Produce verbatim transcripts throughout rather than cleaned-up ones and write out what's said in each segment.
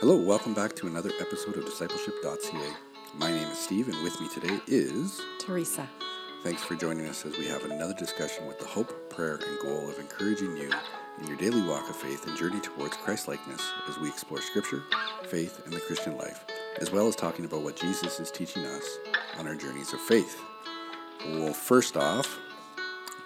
Hello, welcome back to another episode of Discipleship dot c a. My name is Steve, and with me today is... Teresa. Thanks for joining us as we have another discussion with the hope, prayer, and goal of encouraging you in your daily walk of faith and journey towards Christ-likeness as we explore Scripture, faith, and the Christian life, as well as talking about what Jesus is teaching us on our journeys of faith. Well, first off,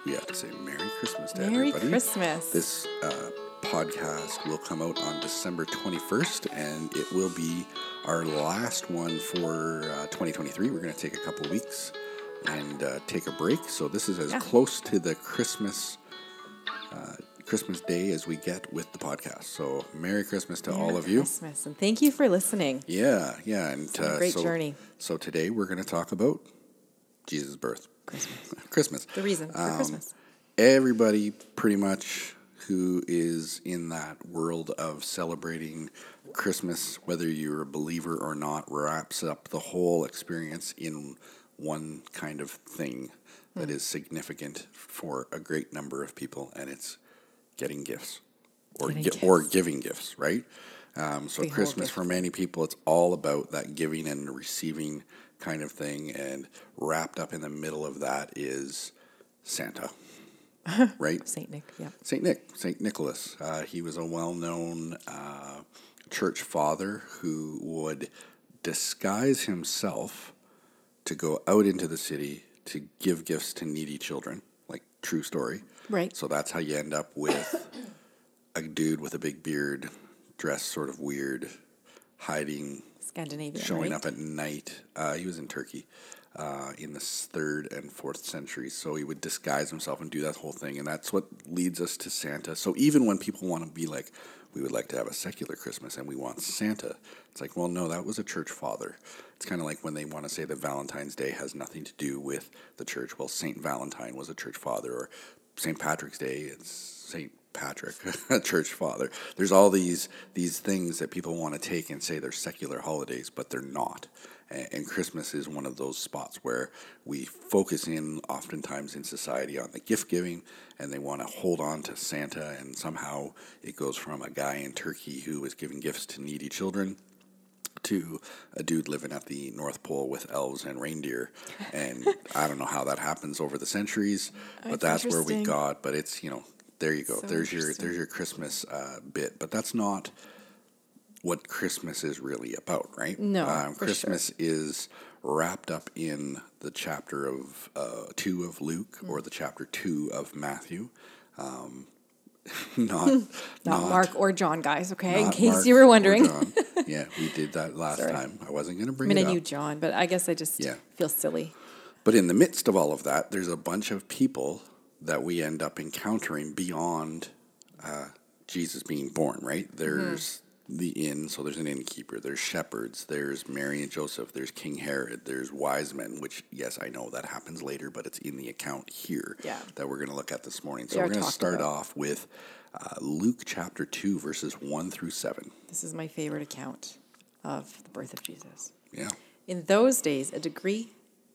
we have to say Merry Christmas to Merry everybody. Merry Christmas. This uh, podcast will come out on December twenty-first, and it will be our last one for uh, twenty twenty-three. We're going to take a couple weeks and uh, take a break. So this is as yeah. close to the Christmas uh, Christmas day as we get with the podcast. So Merry Christmas to Merry all of Christmas. you. Merry Christmas, and thank you for listening. Yeah, yeah. And it's uh, a great so, journey. So today we're going to talk about Jesus' birth. Christmas. Christmas. The reason for um, Christmas. Everybody pretty much who is in that world of celebrating Christmas, whether you're a believer or not, wraps up the whole experience in one kind of thing mm. that is significant for a great number of people, and it's getting gifts or getting gi- gifts. or giving gifts, right? Um, so Behold Christmas gift. For many people, it's all about that giving and receiving kind of thing, and wrapped up in the middle of that is Santa. Right? Saint Nick, yeah. Saint Nick, Saint Nicholas. Uh, he was a well-known uh, church father who would disguise himself to go out into the city to give gifts to needy children. Like, true story. Right. So that's how you end up with a dude with a big beard, dressed sort of weird, hiding, Scandinavia, showing right? up at night. Uh, he was in Turkey. Uh, in the third and fourth century. So he would disguise himself and do that whole thing. And that's what leads us to Santa. So even when people want to be like, we would like to have a secular Christmas and we want Santa, it's like, well, no, that was a church father. It's kind of like when they want to say that Valentine's Day has nothing to do with the church. Well, Saint Valentine was a church father, or Saint Patrick's Day, it's Saint Patrick, a church father. There's all these these things that people want to take and say they're secular holidays, but they're not. And Christmas is one of those spots where we focus in oftentimes in society on the gift giving, and they want to hold on to Santa, and somehow it goes from a guy in Turkey who was giving gifts to needy children to a dude living at the North Pole with elves and reindeer. And I don't know how that happens over the centuries, but that's, that's where we got, but it's, you know, there you go. So there's your there's your Christmas uh, bit, but that's not what Christmas is really about, right? No, um, Christmas sure. is wrapped up in the chapter of uh, two of Luke mm. or the chapter two of Matthew. Um, not, not not Mark or John, guys. Okay, in case Mark you were wondering. Yeah, we did that last Sorry. time. I wasn't going to bring. I mean, I knew John, but I guess I just yeah. feel silly. But in the midst of all of that, there's a bunch of people that we end up encountering beyond uh, Jesus being born. Right? There's. Mm. The inn, so there's an innkeeper, there's shepherds, there's Mary and Joseph, there's King Herod, there's wise men, which, yes, I know that happens later, but it's in the account here yeah. that we're going to look at this morning. So they we're going to start about. off with uh, Luke chapter two, verses one through seven. This is my favorite account of the birth of Jesus. Yeah. In those days, a decree,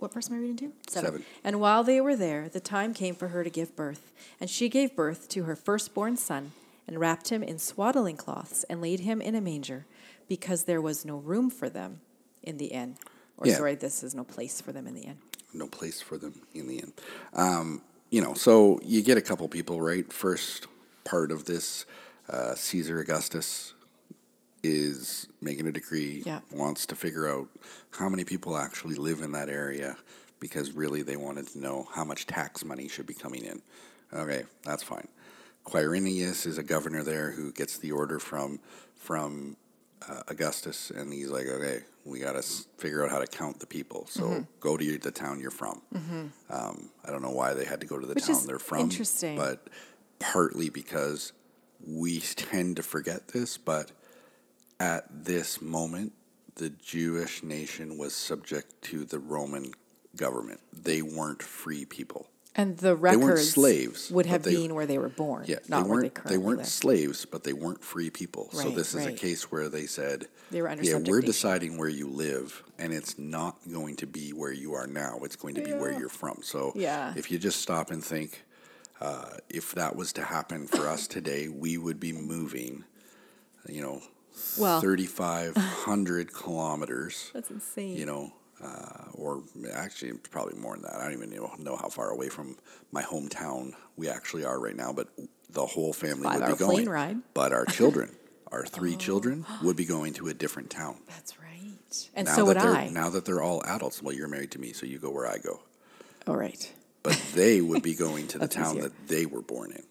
what verse am I reading to? Seven. Seven. And while they were there, the time came for her to give birth. And she gave birth to her firstborn son, and wrapped him in swaddling cloths, and laid him in a manger, because there was no room for them in the inn. Or yeah. sorry, this is no place for them in the inn. No place for them in the inn. Um, you know, so you get a couple people, right? First part of this, uh, Caesar Augustus is making a decree, yeah. wants to figure out how many people actually live in that area, because really they wanted to know how much tax money should be coming in. Okay, that's fine. Quirinius is a governor there who gets the order from from... Uh, Augustus, and he's like, okay, we got to s- figure out how to count the people. So mm-hmm. go to your, the town you're from. Mm-hmm. Um, I don't know why they had to go to the Which town they're from. Interesting. But partly because we tend to forget this, but at this moment, the Jewish nation was subject to the Roman government. They weren't free people. And the records slaves, would have they, been where they were born, yeah, not they where they currently They weren't live. slaves, but they weren't free people. Right, so this is right. a case where they said, they were under yeah, we're deciding where you live, and it's not going to be where you are now. It's going to be yeah. where you're from. So yeah. if you just stop and think, uh, if that was to happen for us today, we would be moving, you know, well, three thousand five hundred kilometers. That's insane. You know. Uh, or actually probably more than that. I don't even you know, know how far away from my hometown we actually are right now, but the whole family would be going. Plane ride. But our children, our three oh. children, would be going to a different town. That's right. And now so would I. Now that they're all adults, well, you're married to me, so you go where I go. All right. But they would be going to the town easier. that they were born in.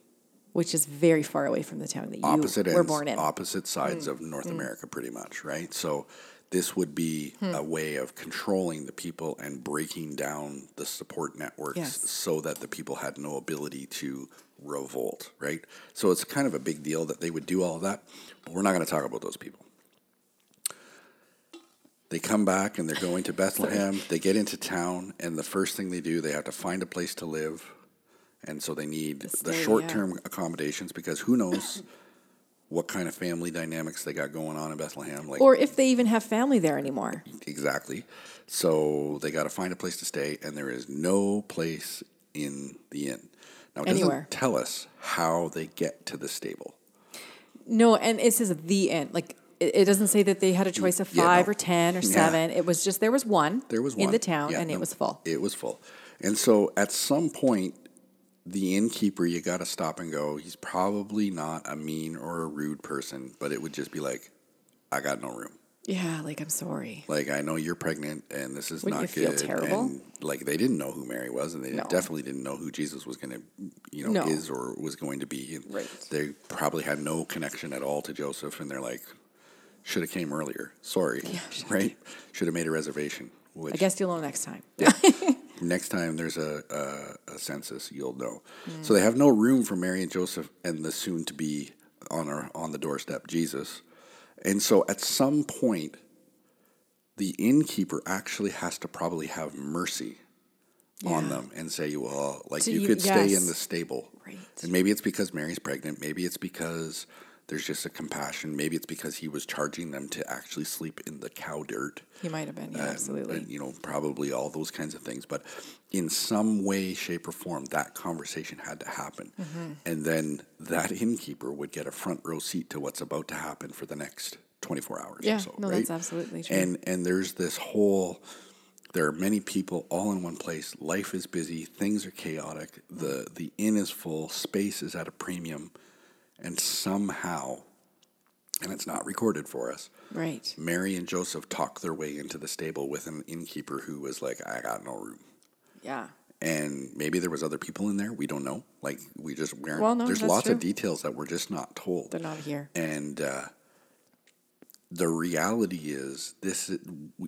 Which is very far away from the town that you opposite were ends, born in. Opposite sides mm. of North mm. America, pretty much, right? So this would be hmm. a way of controlling the people and breaking down the support networks yes. so that the people had no ability to revolt, right? So it's kind of a big deal that they would do all of that, but we're not going to talk about those people. They come back and they're going to Bethlehem. They get into town, and the first thing they do, they have to find a place to live, and so they need the, the short-term yeah. accommodations because who knows what kind of family dynamics they got going on in Bethlehem. Like, or if they even have family there anymore. Exactly. So they got to find a place to stay, and there is no place in the inn. Now, it Anywhere. doesn't tell us how they get to the stable. No, and it says the inn. Like, it, it doesn't say that they had a choice of five yeah, no. or ten or seven. Yeah. It was just, there was one, there was one. in the town, yeah, and no, it was full. It was full. And so at some point, the innkeeper, you got to stop and go, he's probably not a mean or a rude person, but it would just be like, I got no room. Yeah, like, I'm sorry. Like, I know you're pregnant, and this is Wouldn't not you good. Feel terrible? And, like, they didn't know who Mary was, and they no. definitely didn't know who Jesus was going to, you know, no. is or was going to be. And right. They probably had no connection at all to Joseph, and they're like, should have came earlier. Sorry. Yeah, should've right? Should have made a reservation. Which, I guess you'll know next time. Yeah. Next time there's a, a, a census, you'll know. Mm. So they have no room for Mary and Joseph and the soon-to-be on our, on the doorstep, Jesus. And so at some point, the innkeeper actually has to probably have mercy yeah. on them and say, well, like so you, you could yes. stay in the stable. Right. And maybe it's because Mary's pregnant. Maybe it's because there's just a compassion. Maybe it's because he was charging them to actually sleep in the cow dirt. He might have been, yeah, um, absolutely. And, you know, probably all those kinds of things. But in some way, shape, or form, that conversation had to happen. Mm-hmm. And then that innkeeper would get a front row seat to what's about to happen for the next twenty-four hours yeah, or so. Yeah, no, right? That's absolutely true. And, and there's this whole, there are many people all in one place. Life is busy. Things are chaotic. Mm-hmm. The, the inn is full. Space is at a premium. And somehow, and it's not recorded for us, right? Mary and Joseph talked their way into the stable with an innkeeper who was like, I got no room. Yeah. And maybe there was other people in there. We don't know. Like, we just weren't. Well, no, there's lots true. of details that we're just not told. They're not here. And uh, the reality is this,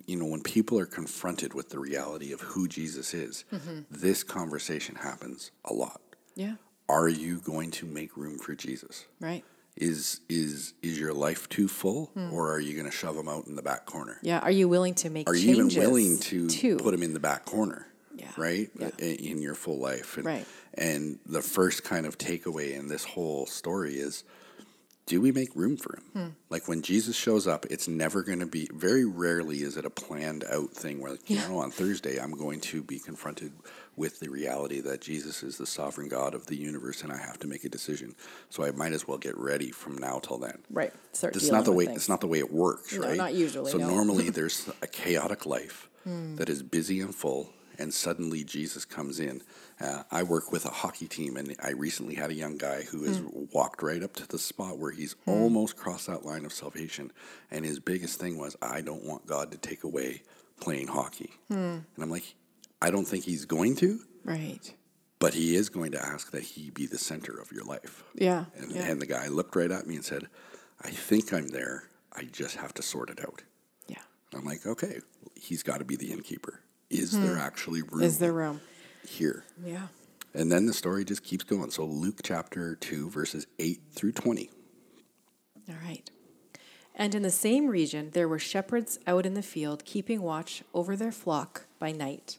you know, when people are confronted with the reality of who Jesus is, mm-hmm. this conversation happens a lot. Yeah. Are you going to make room for Jesus? Right. Is is is your life too full, hmm. or are you going to shove him out in the back corner? Yeah. Are you willing to make? Are you even willing to, to put him in the back corner? Yeah. Right. Yeah. In, in your full life. And, right. And the first kind of takeaway in this whole story is, do we make room for him? Hmm. Like, when Jesus shows up, it's never going to be. Very rarely is it a planned out thing where, like, yeah. you know, on Thursday I'm going to be confronted with the reality that Jesus is the sovereign God of the universe, and I have to make a decision. So I might as well get ready from now till then. Right. It's not the way. Things. It's not the way it works. No, right. Not usually. So no. normally there's a chaotic life mm. that is busy and full, and suddenly Jesus comes in. Uh, I work with a hockey team, and I recently had a young guy who has mm. walked right up to the spot where he's mm. almost crossed that line of salvation. And his biggest thing was, I don't want God to take away playing hockey. Mm. And I'm like, I don't think he's going to. Right. But he is going to ask that he be the center of your life. Yeah. And, yeah. and the guy looked right at me and said, I think I'm there. I just have to sort it out. Yeah. And I'm like, okay, he's got to be the innkeeper. Is mm. there actually room? Is there room? Here. Yeah. And then the story just keeps going. So Luke chapter two, verses eight through twenty. All right. And in the same region there were shepherds out in the field, keeping watch over their flock by night.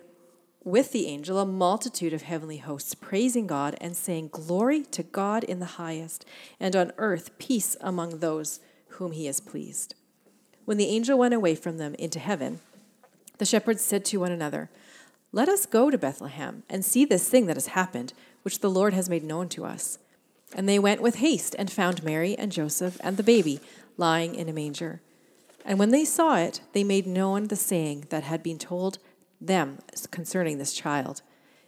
with the angel a multitude of heavenly hosts, praising God and saying, "Glory to God in the highest, and on earth peace among those whom he is pleased." When the angel went away from them into heaven, the shepherds said to one another, "Let us go to Bethlehem and see this thing that has happened, which the Lord has made known to us." And they went with haste and found Mary and Joseph and the baby lying in a manger. And when they saw it, they made known the saying that had been told them concerning this child.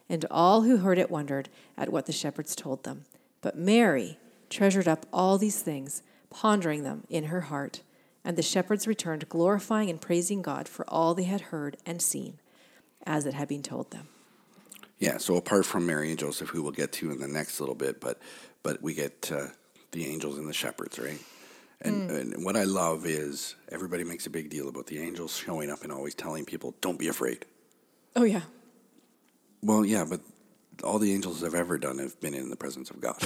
And all who heard it wondered at what the shepherds told them. But Mary treasured up all these things, pondering them in her heart. And the shepherds returned, glorifying and praising God for all they had heard and seen, as it had been told them. Yeah, so apart from Mary and Joseph, who we'll get to in the next little bit, but but we get uh, the angels and the shepherds, right? And, mm. and what I love is everybody makes a big deal about the angels showing up and always telling people, "Don't be afraid." Oh, yeah. Well, yeah, but all the angels I've ever done have been in the presence of God,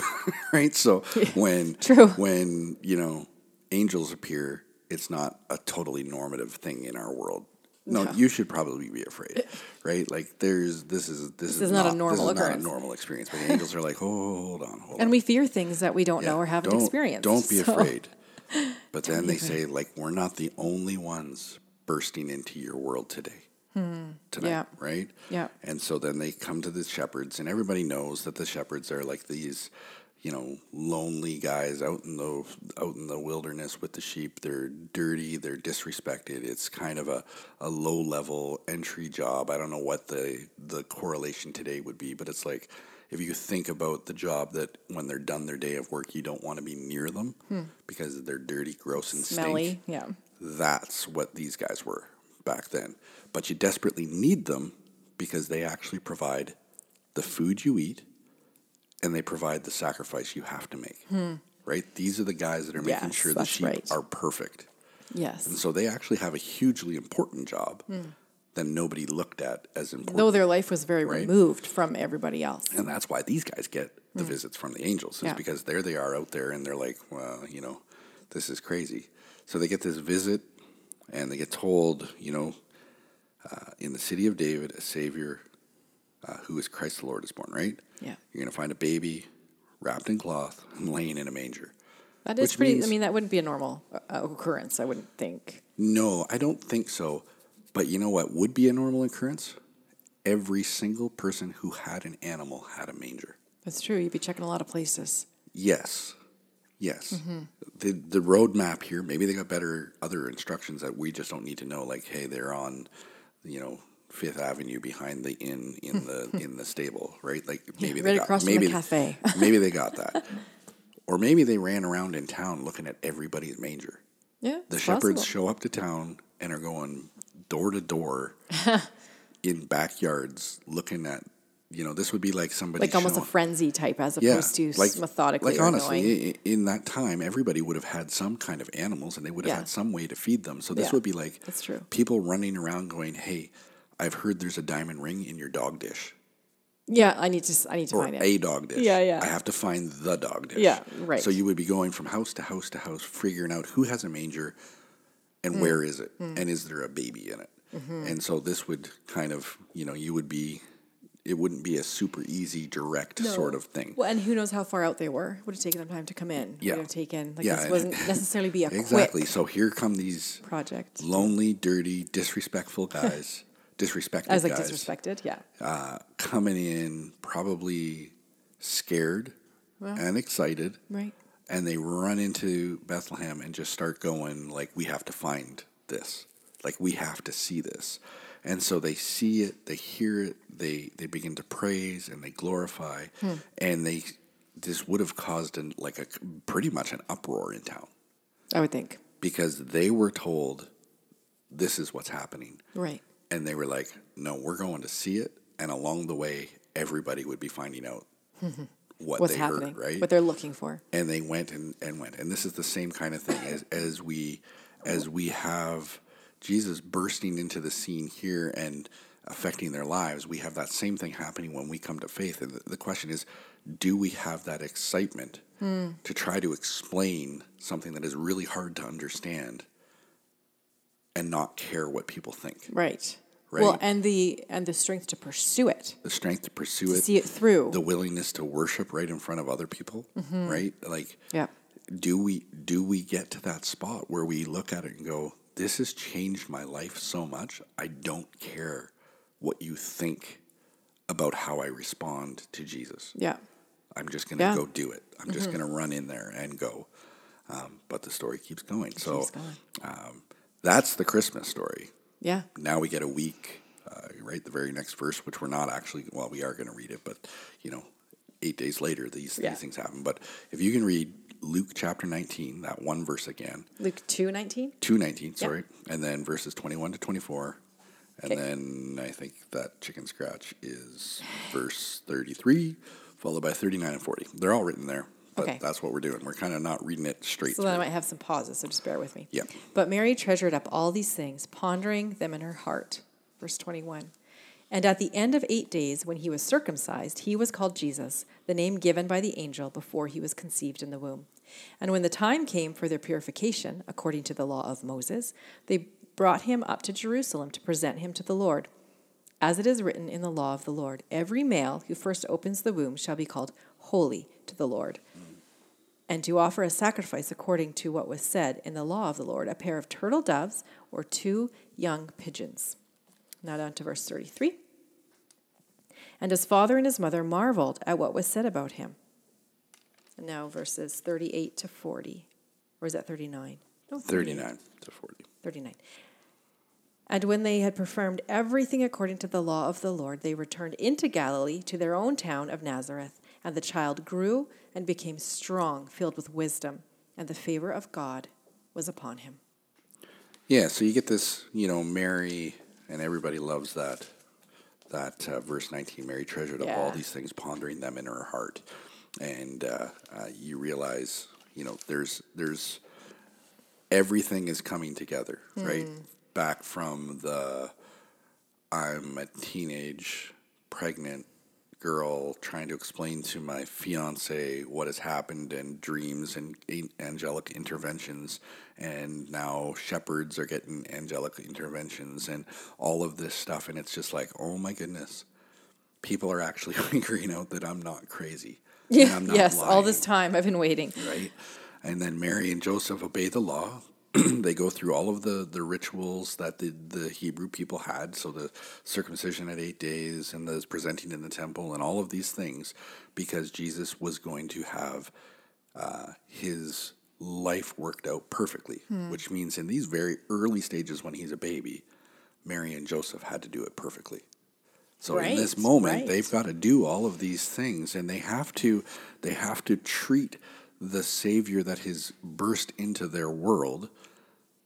right? So yeah, when true. when, you know, angels appear, it's not a totally normative thing in our world. No, no, you should probably be afraid, right? Like, there's this is this, this is, is not, not a normal this is not a normal experience. But the angels are like, oh, hold on, hold and on, and we fear things that we don't yeah, know or haven't don't, experienced. Don't be so. afraid. But don't then they afraid. say, like, we're not the only ones bursting into your world today, hmm. tonight, yeah. right? Yeah. And so then they come to the shepherds, and everybody knows that the shepherds are like these, you know, lonely guys out in the out in the wilderness with the sheep. They're dirty. They're disrespected. It's kind of a, a low level entry job. I don't know what the the correlation today would be, but it's like if you think about the job that when they're done their day of work, you don't want to be near them hmm. because they're dirty, gross, and smelly. Stink. Yeah, that's what these guys were back then. But you desperately need them because they actually provide the food you eat. And they provide the sacrifice you have to make, hmm. right? These are the guys that are making yes, sure the sheep right. are perfect. Yes. And so they actually have a hugely important job hmm. that nobody looked at as important. Though their life was very right? removed from everybody else. And that's why these guys get the hmm. visits from the angels, is yeah. because there they are out there and they're like, well, you know, this is crazy. So they get this visit and they get told, you know, uh, in the city of David, a Savior uh, who is Christ the Lord is born, right? Yeah, you're going to find a baby wrapped in cloth and laying in a manger. That is pretty, means, I mean, that wouldn't be a normal uh, occurrence, I wouldn't think. No, I don't think so. But you know what would be a normal occurrence? Every single person who had an animal had a manger. That's true. You'd be checking a lot of places. Yes. Yes. Mm-hmm. The, the road map here, maybe they got better other instructions that we just don't need to know. Like, hey, they're on, you know, Fifth Avenue behind the inn in the in the stable, right? Like maybe yeah, right they got across maybe from the cafe. Maybe they got that, or maybe they ran around in town looking at everybody's manger. Yeah, the shepherds possible. show up to town and are going door to door in backyards looking at. You know, this would be like somebody like almost showing, a frenzy type as opposed yeah, to like, methodically. Like honestly, annoying. in that time, everybody would have had some kind of animals and they would have yeah. had some way to feed them. So this yeah, would be like that's true. people running around going, "Hey, I've heard there's a diamond ring in your dog dish." Yeah, I need to I need to or find it. Or a dog dish. Yeah, yeah. I have to find the dog dish. Yeah, right. So you would be going from house to house to house, figuring out who has a manger and mm. where is it, mm. and is there a baby in it. Mm-hmm. And so this would kind of, you know, you would be, it wouldn't be a super easy, direct no. sort of thing. Well, and who knows how far out they were. It would have taken them time to come in. Yeah. It would have taken, like yeah, this wasn't necessarily be a exactly. quick Exactly. So here come these project. lonely, dirty, disrespectful guys. Disrespected I was like guys, disrespected, yeah. Uh, coming in probably scared well, and excited. Right. And they run into Bethlehem and just start going like, we have to find this. Like, we have to see this. And so they see it, they hear it, they, they begin to praise and they glorify. Hmm. And they this would have caused an, like a pretty much an uproar in town. I would think. Because they were told this is what's happening. Right. And they were like, no, we're going to see it. And along the way, everybody would be finding out what What's they happening, heard, right? What they're looking for. And they went and, and went. And this is the same kind of thing as, as we as we have Jesus bursting into the scene here and affecting their lives. We have that same thing happening when we come to faith. And the, the question is, do we have that excitement mm. to try to explain something that is really hard to understand and not care what people think? Right. Right? Well, and the and the strength to pursue it. The strength to pursue to it. See it through. The willingness to worship right in front of other people, mm-hmm. right? Like, yeah. do we do we get to that spot where we look at it and go, this has changed my life so much, I don't care what you think about how I respond to Jesus. Yeah. I'm just going to yeah. go do it. I'm mm-hmm. just going to run in there and go. Um, but the story keeps going. It so keeps going. Um, that's the Christmas story. Yeah. Now we get a week, uh, right? The very next verse, which we're not actually, well, we are going to read it, but, you know, eight days later, these, yeah. these things happen. But if you can read Luke chapter nineteen, that one verse again. Luke two nineteen? two nineteen, sorry. Yeah. And then verses twenty-one to twenty-four. And okay. then I think that chicken scratch is verse thirty-three, followed by thirty-nine and forty. They're all written there. But okay. that's what we're doing. We're kind of not reading it straight. So through. Then I might have some pauses, so just bear with me. Yeah. But Mary treasured up all these things, pondering them in her heart. Verse twenty-one. And at the end of eight days, when he was circumcised, he was called Jesus, the name given by the angel before he was conceived in the womb. And when the time came for their purification, according to the law of Moses, they brought him up to Jerusalem to present him to the Lord. As it is written in the law of the Lord, every male who first opens the womb shall be called holy to the Lord. And to offer a sacrifice according to what was said in the law of the Lord, a pair of turtle doves or two young pigeons. Now down to verse thirty-three. And his father and his mother marveled at what was said about him. And now verses thirty-eight to forty. Or is that thirty-nine? No, thirty-nine to forty. thirty-nine. And when they had performed everything according to the law of the Lord, they returned into Galilee to their own town of Nazareth. And the child grew and became strong, filled with wisdom, and the favor of God was upon him. Yeah, so you get this, you know, Mary, and everybody loves that, that uh, verse nineteen, Mary treasured up yeah. all these things, pondering them in her heart. And uh, uh, you realize, you know, there's, there's, everything is coming together, mm. right? Back from the, I'm a teenage, pregnant girl trying to explain to my fiance what has happened and dreams and angelic interventions, and now shepherds are getting angelic interventions and all of this stuff, and it's just like, oh my goodness, people are actually figuring out that I'm not crazy. Yeah. I'm not yes, lying. All this time I've been waiting. Right? And then Mary and Joseph obey the law. They go through all of the, the rituals that the, the Hebrew people had, so the circumcision at eight days and the presenting in the temple and all of these things, because Jesus was going to have uh, his life worked out perfectly, hmm. which means in these very early stages when he's a baby, Mary and Joseph had to do it perfectly. So right, in this moment, right. they've got to do all of these things, and they have to they have to treat the Savior that has burst into their world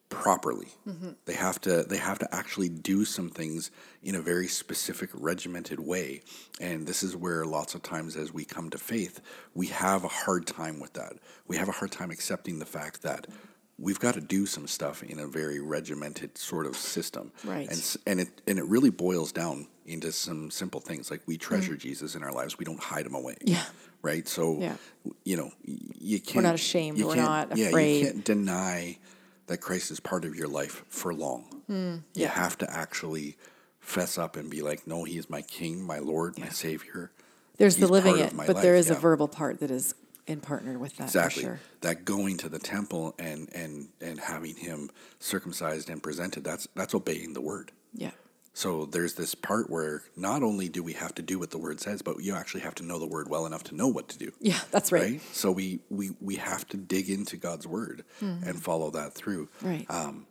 properly. Mm-hmm. They have to they have to actually do some things in a very specific, regimented way. And this is where lots of times as we come to faith, we have a hard time with that. We have a hard time accepting the fact that we've got to do some stuff in a very regimented sort of system. Right. And and it and it really boils down into some simple things. Like, we treasure mm-hmm. Jesus in our lives. We don't hide him away. Yeah. Right? So, yeah. you know, you can't... We're not ashamed. We're not afraid. Yeah, you can't deny that Christ is part of your life for long. Mm, yeah. You have to actually fess up and be like, no, he is my king, my Lord, yeah. my Savior. There's He's the living it, but life. There is yeah. a verbal part that is in partner with that. Exactly. For sure. That going to the temple and, and, and having him circumcised and presented, that's that's obeying the word. Yeah. So there's this part where not only do we have to do what the word says, but you actually have to know the word well enough to know what to do. Yeah, that's right. right? So we, we, we have to dig into God's word mm-hmm. and follow that through. Right. Um,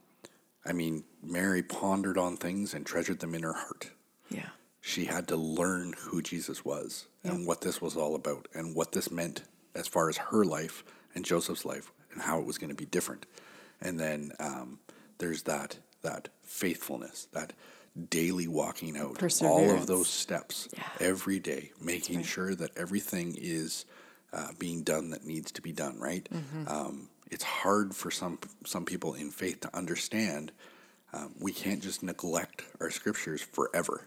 I mean, Mary pondered on things and treasured them in her heart. Yeah. She had to learn who Jesus was yeah. and what this was all about and what this meant as far as her life and Joseph's life and how it was going to be different. And then um, there's that that faithfulness, that daily walking out, all of those steps yeah. every day, making right. sure that everything is uh, being done that needs to be done, right? Mm-hmm. Um, it's hard for some some people in faith to understand um, we can't just neglect our scriptures forever.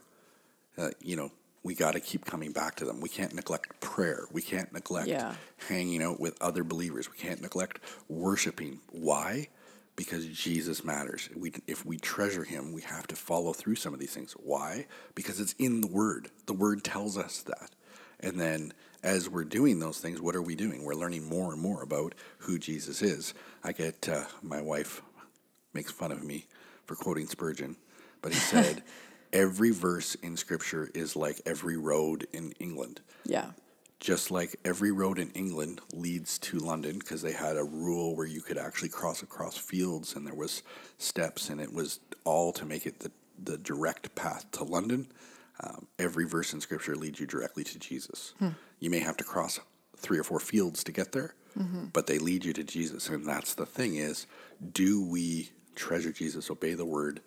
Uh, you know, we got to keep coming back to them. We can't neglect prayer. We can't neglect yeah. hanging out with other believers. We can't neglect worshiping. Why? Because Jesus matters. We, if we treasure him, we have to follow through some of these things. Why? Because it's in the Word. The Word tells us that. And then as we're doing those things, what are we doing? We're learning more and more about who Jesus is. I get, uh, my wife makes fun of me for quoting Spurgeon, but he said, every verse in Scripture is like every road in England. Yeah. Just like every road in England leads to London, because they had a rule where you could actually cross across fields and there was steps, and it was all to make it the, the direct path to London. Um, every verse in Scripture leads you directly to Jesus. Hmm. You may have to cross three or four fields to get there, mm-hmm. but they lead you to Jesus. And that's the thing is, do we treasure Jesus, obey the Word,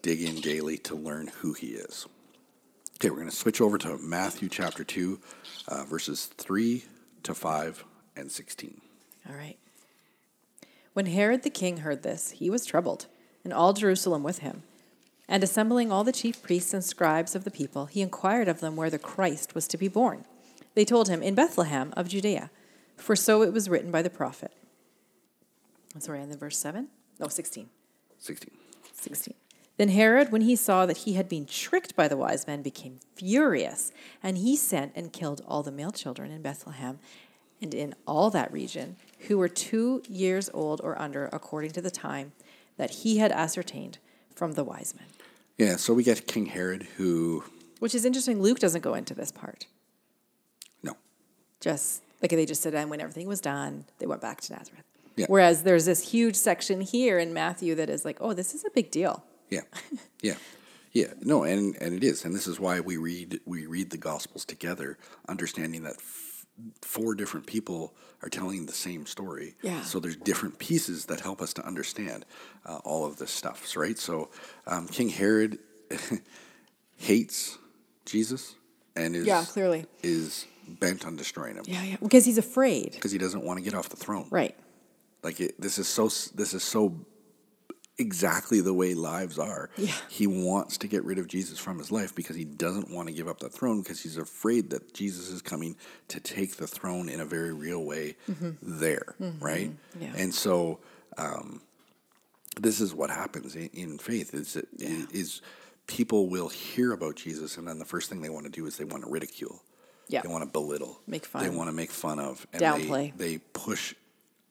dig in daily to learn who he is. Okay, we're going to switch over to Matthew chapter two, uh, verses three to five and sixteen. All right. When Herod the king heard this, he was troubled, and all Jerusalem with him. And assembling all the chief priests and scribes of the people, he inquired of them where the Christ was to be born. They told him, in Bethlehem of Judea, for so it was written by the prophet. I'm sorry, and then verse seven? No, sixteen. sixteen. sixteen. Then Herod, when he saw that he had been tricked by the wise men, became furious, and he sent and killed all the male children in Bethlehem and in all that region who were two years old or under, according to the time that he had ascertained from the wise men. Yeah, so we get King Herod who... Which is interesting. Luke doesn't go into this part. No. Just, like they just said, and when everything was done, they went back to Nazareth. Yeah. Whereas there's this huge section here in Matthew that is like, oh, this is a big deal. Yeah, yeah, yeah. No, and, and it is. And this is why we read we read the Gospels together, understanding that f- four different people are telling the same story. Yeah. So there's different pieces that help us to understand uh, all of this stuff, right? So um, King Herod hates Jesus and is, yeah, clearly. is bent on destroying him. Yeah, yeah, because he's afraid. Because he doesn't want to get off the throne. Right. Like, it, this is so... This is so exactly the way lives are. Yeah. He wants to get rid of Jesus from his life because he doesn't want to give up the throne because he's afraid that Jesus is coming to take the throne in a very real way mm-hmm. there, mm-hmm. right? Yeah. And so um, this is what happens in, in faith is, it, yeah. is people will hear about Jesus and then the first thing they want to do is they want to ridicule. Yeah. They want to belittle. Make fun. They want to make fun of. And downplay. They, they push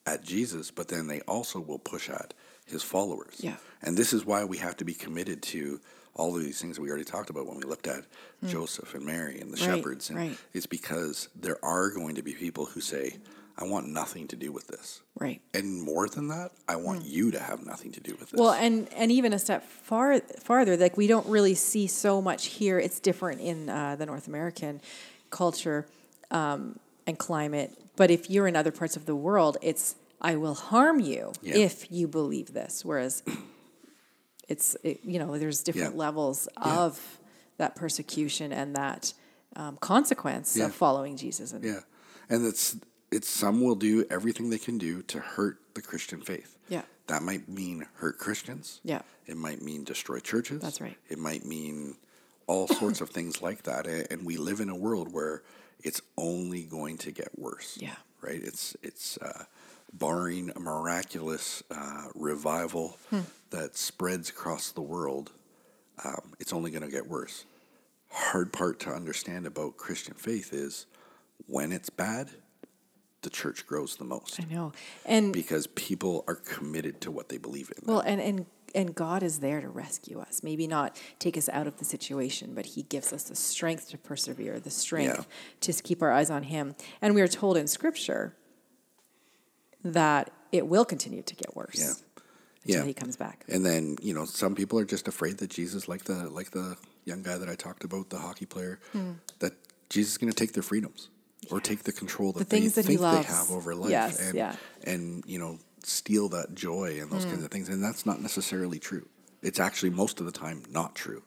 at Jesus, but then they also will push at his followers. Yeah. And this is why we have to be committed to all of these things that we already talked about when we looked at mm. Joseph and Mary and the right, shepherds. And right. It's because there are going to be people who say, I want nothing to do with this. Right. And more than that, I want mm. you to have nothing to do with this. Well, and, and even a step far farther, like we don't really see so much here. It's different in uh, the North American culture um, and climate. But if you're in other parts of the world, it's I will harm you yeah. if you believe this. Whereas it's, it, you know, there's different yeah. levels yeah. of that persecution and that um, consequence yeah. of following Jesus. And yeah. And it's, it's some will do everything they can do to hurt the Christian faith. Yeah. That might mean hurt Christians. Yeah. It might mean destroy churches. That's right. It might mean all sorts of things like that. And we live in a world where it's only going to get worse. Yeah. Right? It's, it's, uh, barring a miraculous uh, revival hmm. that spreads across the world, um, it's only going to get worse. Hard part to understand about Christian faith is when it's bad, the church grows the most. I know. And because people are committed to what they believe in. Well, and, and, and God is there to rescue us. Maybe not take us out of the situation, but he gives us the strength to persevere, the strength yeah. to keep our eyes on him. And we are told in Scripture that it will continue to get worse yeah. until yeah. he comes back. And then, you know, some people are just afraid that Jesus, like the like the young guy that I talked about, the hockey player, mm. that Jesus is going to take their freedoms yeah. or take the control that the they that think they have over life. Yes. And, yeah. and, you know, steal that joy and those mm. kinds of things. And that's not necessarily true. It's actually most of the time not true.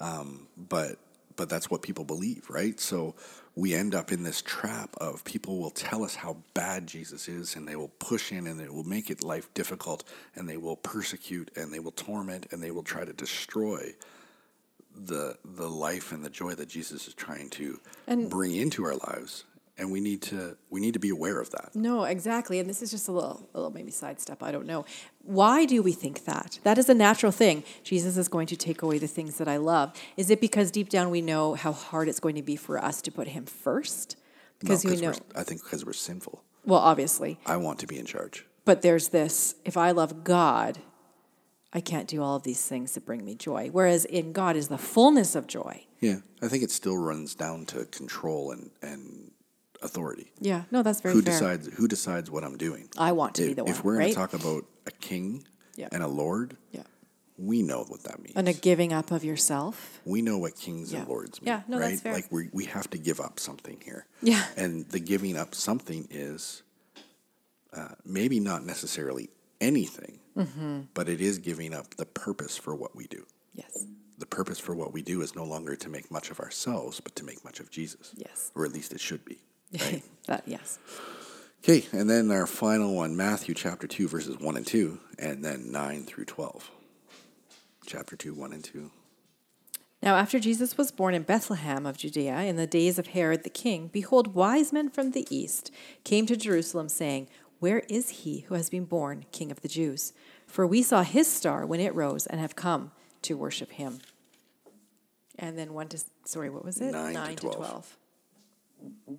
Um, but but that's what people believe, right? So we end up in this trap of people will tell us how bad Jesus is, and they will push in, and they will make it life difficult, and they will persecute, and they will torment, and they will try to destroy the the life and the joy that Jesus is trying to and bring into our lives. And we need to we need to be aware of that. No, exactly. And this is just a little a little maybe sidestep, I don't know. Why do we think that? That is a natural thing. Jesus is going to take away the things that I love. Is it because deep down we know how hard it's going to be for us to put him first? Because no, we know I think because we're sinful. Well, obviously. I want to be in charge. But there's this, if I love God, I can't do all of these things that bring me joy. Whereas in God is the fullness of joy. Yeah. I think it still runs down to control and, and authority. Yeah, no, that's very who fair. Decides, who decides what I'm doing? I want to if, be the one, If we're right? going to talk about a king yeah. and a lord, yeah. we know what that means. And a giving up of yourself. We know what kings yeah. and lords mean, yeah, no, right? That's fair. Like we we have to give up something here. Yeah. And the giving up something is uh, maybe not necessarily anything, mm-hmm. but it is giving up the purpose for what we do. Yes. The purpose for what we do is no longer to make much of ourselves, but to make much of Jesus. Yes. Or at least it should be. Right? that, yes. Okay, and then our final one, Matthew chapter two, verses one and two, and then nine through twelve. Chapter two, one and two. Now after Jesus was born in Bethlehem of Judea, in the days of Herod the king, behold, wise men from the east came to Jerusalem, saying, Where is he who has been born King of the Jews? For we saw his star when it rose and have come to worship him. And then one to, sorry, what was it? Nine, Nine to, to twelve. twelve.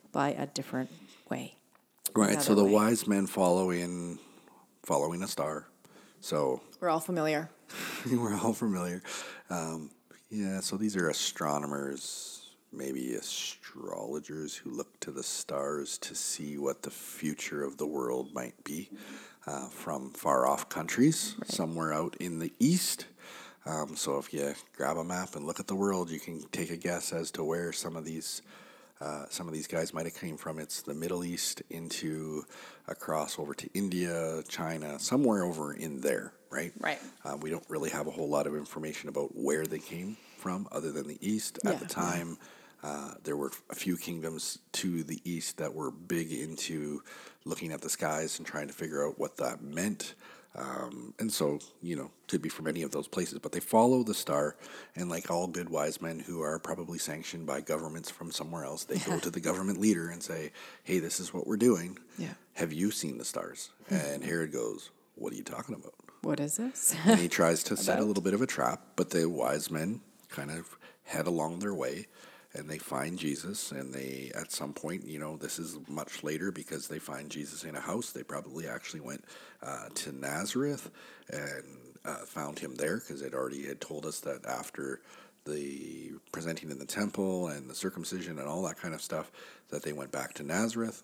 by a different way. Right, Another so the way. wise men follow in, following a star. So We're all familiar. we're all familiar. Um, yeah, so these are astronomers, maybe astrologers who look to the stars to see what the future of the world might be uh, from far-off countries, right. somewhere out in the east. Um, so if you grab a map and look at the world, you can take a guess as to where some of these Uh, some of these guys might have came from. It's the Middle East into across over to India, China, somewhere over in there, right? Right. Uh, we don't really have a whole lot of information about where they came from other than the East. Yeah. At the time, uh, there were a few kingdoms to the East that were big into looking at the skies and trying to figure out what that meant. Um, and so, you know, could be from any of those places, but they follow the star, and like all good wise men who are probably sanctioned by governments from somewhere else, they yeah. go to the government leader and say, hey, this is what we're doing. Yeah. Have you seen the stars? And Herod goes, what are you talking about? What is this? And he tries to set a little bit of a trap, but the wise men kind of head along their way. And they find Jesus, and they, at some point, you know, this is much later because they find Jesus in a house. They probably actually went uh, to Nazareth and uh, found him there because it already had told us that after the presenting in the temple and the circumcision and all that kind of stuff, that they went back to Nazareth.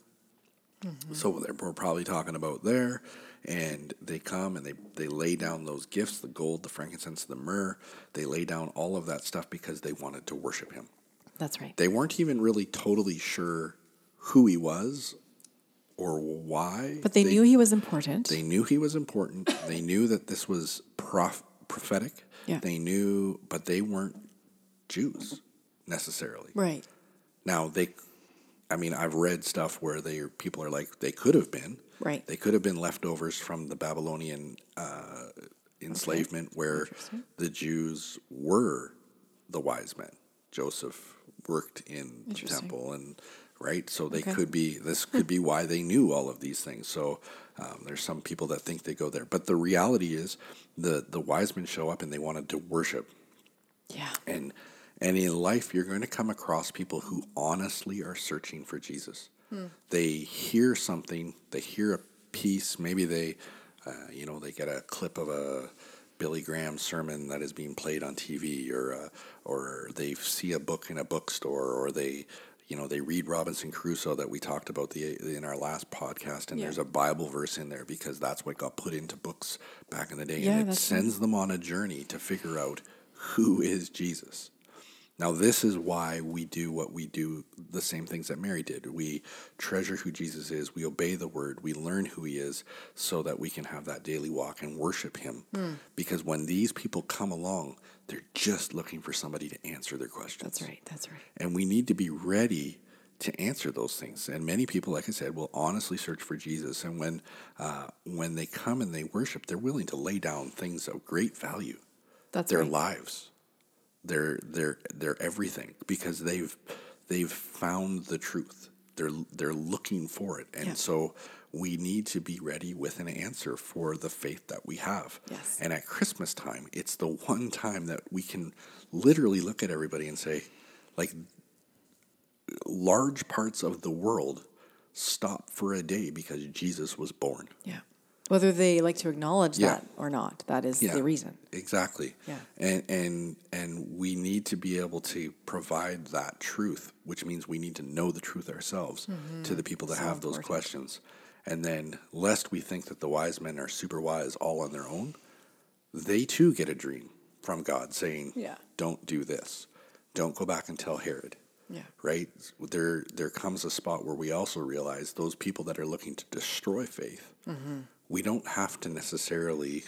Mm-hmm. So we're probably talking about there. And they come and they, they lay down those gifts, the gold, the frankincense, the myrrh. They lay down all of that stuff because they wanted to worship him. That's right. They weren't even really totally sure who he was or why. But they, they knew he was important. They knew he was important. They knew that this was prof- prophetic. Yeah. They knew, but they weren't Jews necessarily. Right. Now, they, I mean, I've read stuff where they people are like, they could have been. Right. They could have been leftovers from the Babylonian uh, enslavement okay. where the Jews were the wise men. Joseph worked in the temple, and right, so they okay. could be. This could be why they knew all of these things. So um, there's some people that think they go there, but the reality is the the wise men show up and they wanted to worship. Yeah, and and in life you're going to come across people who honestly are searching for Jesus. Hmm. They hear something, they hear a piece, maybe they, uh, you know, they get a clip of a Billy Graham sermon that is being played on T V, or uh, or they see a book in a bookstore, or they, you know, they read Robinson Crusoe that we talked about the in our last podcast, and yeah. there's a Bible verse in there because that's what got put into books back in the day, yeah, and it sends nice. them on a journey to figure out who is Jesus. Now, this is why we do what we do, the same things that Mary did. We treasure who Jesus is. We obey the word. We learn who he is so that we can have that daily walk and worship him. Mm. Because when these people come along, they're just looking for somebody to answer their questions. That's right. That's right. And we need to be ready to answer those things. And many people, like I said, will honestly search for Jesus. And when uh, when they come and they worship, they're willing to lay down things of great value. That's their right. lives. They're they're they're everything, because they've they've found the truth. They're they're looking for it, and yeah. so we need to be ready with an answer for the faith that we have. Yes. And at Christmas time, it's the one time that we can literally look at everybody and say, like, large parts of the world stop for a day because Jesus was born. Yeah. Whether they like to acknowledge yeah. that or not, that is yeah, the reason. Exactly. Yeah. And and and we need to be able to provide that truth, which means we need to know the truth ourselves mm-hmm. to the people that so have those important. questions. And then, lest we think that the wise men are super wise all on their own, they too get a dream from God saying, yeah. "Don't do this. Don't go back and tell Herod." Yeah. Right? There there comes a spot where we also realize those people that are looking to destroy faith. Mm-hmm. We don't have to necessarily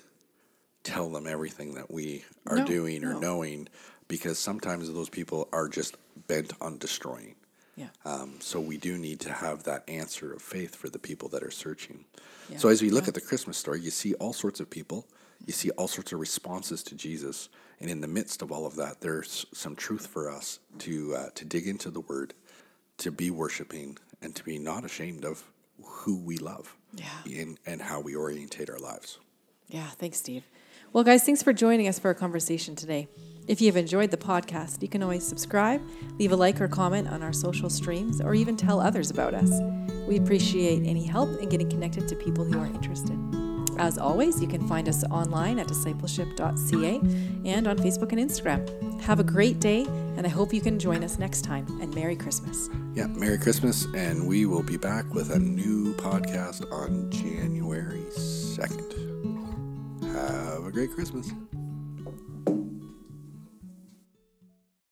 tell them everything that we are no, doing or no. knowing, because sometimes those people are just bent on destroying. Yeah. Um, so we do need to have that answer of faith for the people that are searching. Yeah. So as we look yeah. at the Christmas story, you see all sorts of people. You see all sorts of responses to Jesus. And in the midst of all of that, there's some truth for us to uh, to dig into the word, to be worshiping, and to be not ashamed of who we love. Yeah, and, and how we orientate our lives. Yeah, thanks, Steve. Well, guys, thanks for joining us for our conversation today. If you've enjoyed the podcast, you can always subscribe, leave a like or comment on our social streams, or even tell others about us. We appreciate any help in getting connected to people who are interested. As always, you can find us online at discipleship dot c a and on Facebook and Instagram. Have a great day, and I hope you can join us next time. And Merry Christmas. Yeah, Merry Christmas, and we will be back with a new podcast on January second. Have a great Christmas.